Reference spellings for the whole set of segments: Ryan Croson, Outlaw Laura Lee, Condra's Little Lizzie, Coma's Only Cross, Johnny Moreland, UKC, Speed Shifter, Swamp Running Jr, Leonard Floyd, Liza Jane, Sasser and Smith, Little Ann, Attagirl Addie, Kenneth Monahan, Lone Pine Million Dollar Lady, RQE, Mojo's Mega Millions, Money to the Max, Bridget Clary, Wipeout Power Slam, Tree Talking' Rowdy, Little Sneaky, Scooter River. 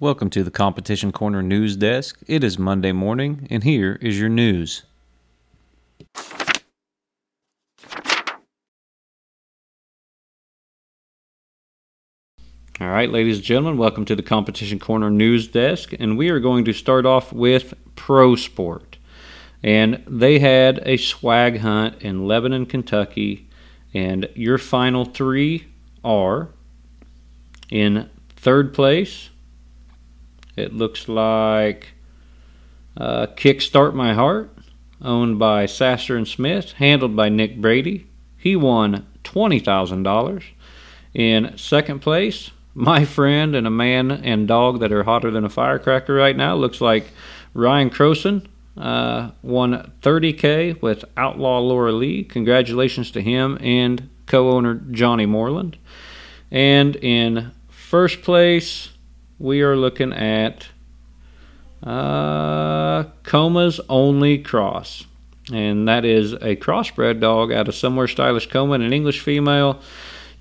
Welcome to the Competition Corner News Desk. It is Monday morning, and here is your news. All right, ladies and gentlemen, welcome to the Competition Corner News Desk, and we are going to start off with Pro Sport. And they had a swag hunt in Lebanon, Kentucky, and your final three are in third place. It looks like Kickstart My Heart, owned by Sasser and Smith, handled by Nick Brady. He won $20,000. In second place, my friend and a man and dog that are hotter than a firecracker right now, looks like Ryan Croson won $30K with Outlaw Laura Lee. Congratulations to him and co-owner Johnny Moreland. And in first place, we are looking at Coma's Only Cross. And that is a crossbred dog out of Somewhere Stylish Coma and an English female.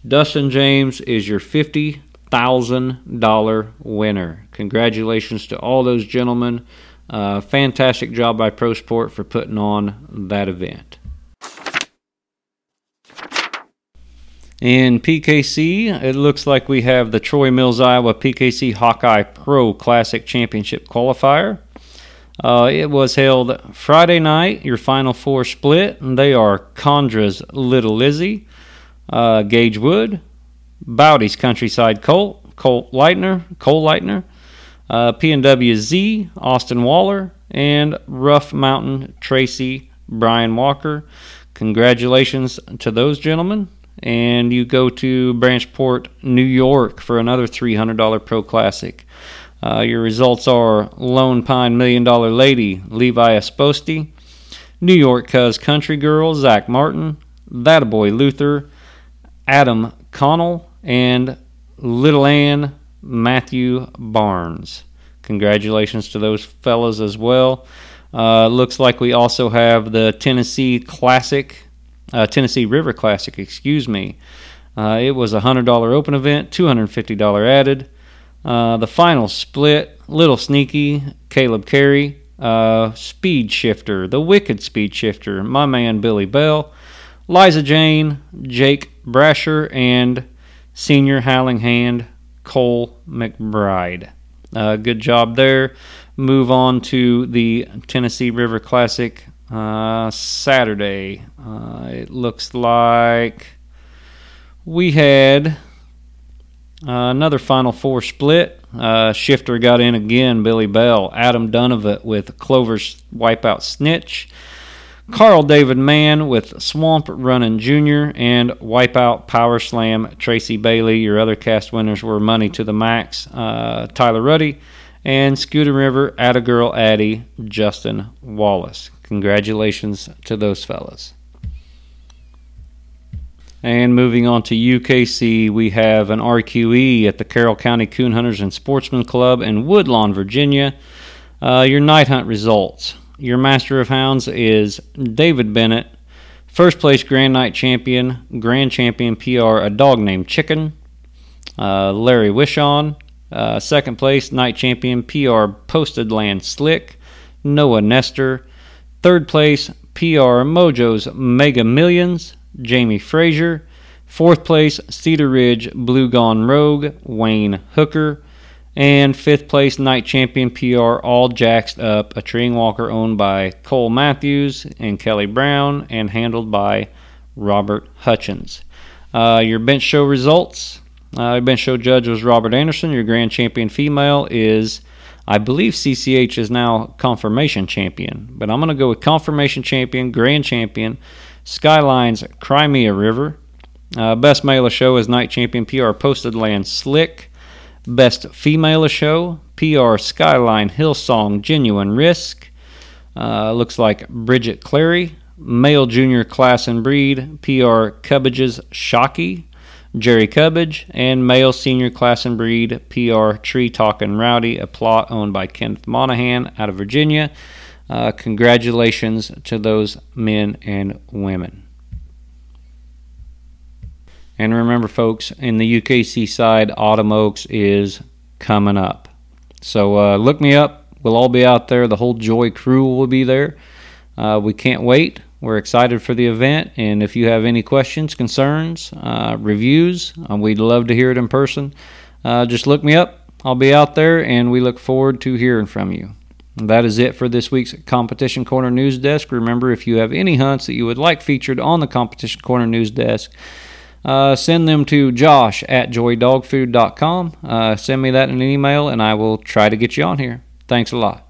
Dustin James is your $50,000 winner. Congratulations to all those gentlemen. Fantastic job by Pro Sport for putting on that event. In PKC, it looks like we have the Troy Mills, Iowa PKC Hawkeye Pro Classic Championship Qualifier. It was held Friday night, your Final Four split, and they are Condra's Little Lizzie, Gage Wood, Bowdy's Countryside Colt, Cole Lightner, PNW Z, Austin Waller, and Rough Mountain Tracy, Brian Walker. Congratulations to those gentlemen. And you go to Branchport, New York for another $300 Pro Classic. Your results are Lone Pine Million Dollar Lady, Levi Esposti, New York Cuz Country Girl, Zach Martin, That-A-Boy Luther, Adam Connell, and Little Ann, Matthew Barnes. Congratulations to those fellas as well. Looks like we also have the Tennessee River Classic, it was a $100 open event, $250 added. The final split, Little Sneaky, Caleb Carey, Speed Shifter, the Wicked Speed Shifter, my man Billy Bell, Liza Jane, Jake Brasher, and Senior Howling Hand, Cole McBride. Good job there. Move on to the Tennessee River Classic Saturday. It looks like we had another Final Four split. Shifter got in again, Billy Bell, Adam Donovan with Clover's Wipeout Snitch, Carl David Mann with Swamp Running Jr, and Wipeout Power Slam, Tracy Bailey. Your other cast winners were Money to the Max, Tyler Ruddy, and Scooter River, Attagirl Addie, Justin Wallace. Congratulations to those fellas. And moving on to UKC, we have an RQE at the Carroll County Coon Hunters and Sportsmen Club in Woodlawn, Virginia. Your night hunt results. Your Master of Hounds is David Bennett, first place Grand Night Champion, Grand Champion PR, A Dog Named Chicken, Larry Wishon. Second place, Night Champion PR, Posted Land Slick, Noah Nestor. Third place, PR, Mojo's Mega Millions, Jamie Frazier. Fourth place, Cedar Ridge Blue Gone Rogue, Wayne Hooker. And fifth place, Night Champion PR, All Jacked Up, a treeing walker owned by Cole Matthews and Kelly Brown and handled by Robert Hutchins. Your bench show results. Your bench show judge was Robert Anderson. Your grand champion female is, I believe CCH is now confirmation champion, but I'm going to go with confirmation champion, grand champion, Skyline's Crimea River. Best male of show is Night Champion PR, Posted Land Slick. Best female of show, PR, Skyline Hillsong Genuine Risk. Looks like Bridget Clary. Male junior class and breed, PR, Cubbage's Shocky, Jerry Cubbage. And male senior class and breed, PR, Tree Talking' Rowdy, a plot owned by Kenneth Monahan out of Virginia. Congratulations to those men and women. And remember, folks, in the UKC side, Autumn Oaks is coming up. So look me up. We'll all be out there. The whole Joy crew will be there. We can't wait. We're excited for the event. And if you have any questions, concerns, reviews, we'd love to hear it in person. Just look me up. I'll be out there, and we look forward to hearing from you. And that is it for this week's Competition Corner News Desk. Remember, if you have any hunts that you would like featured on the Competition Corner News Desk, send them to josh@joydogfood.com. Send me that in an email, and I will try to get you on here. Thanks a lot.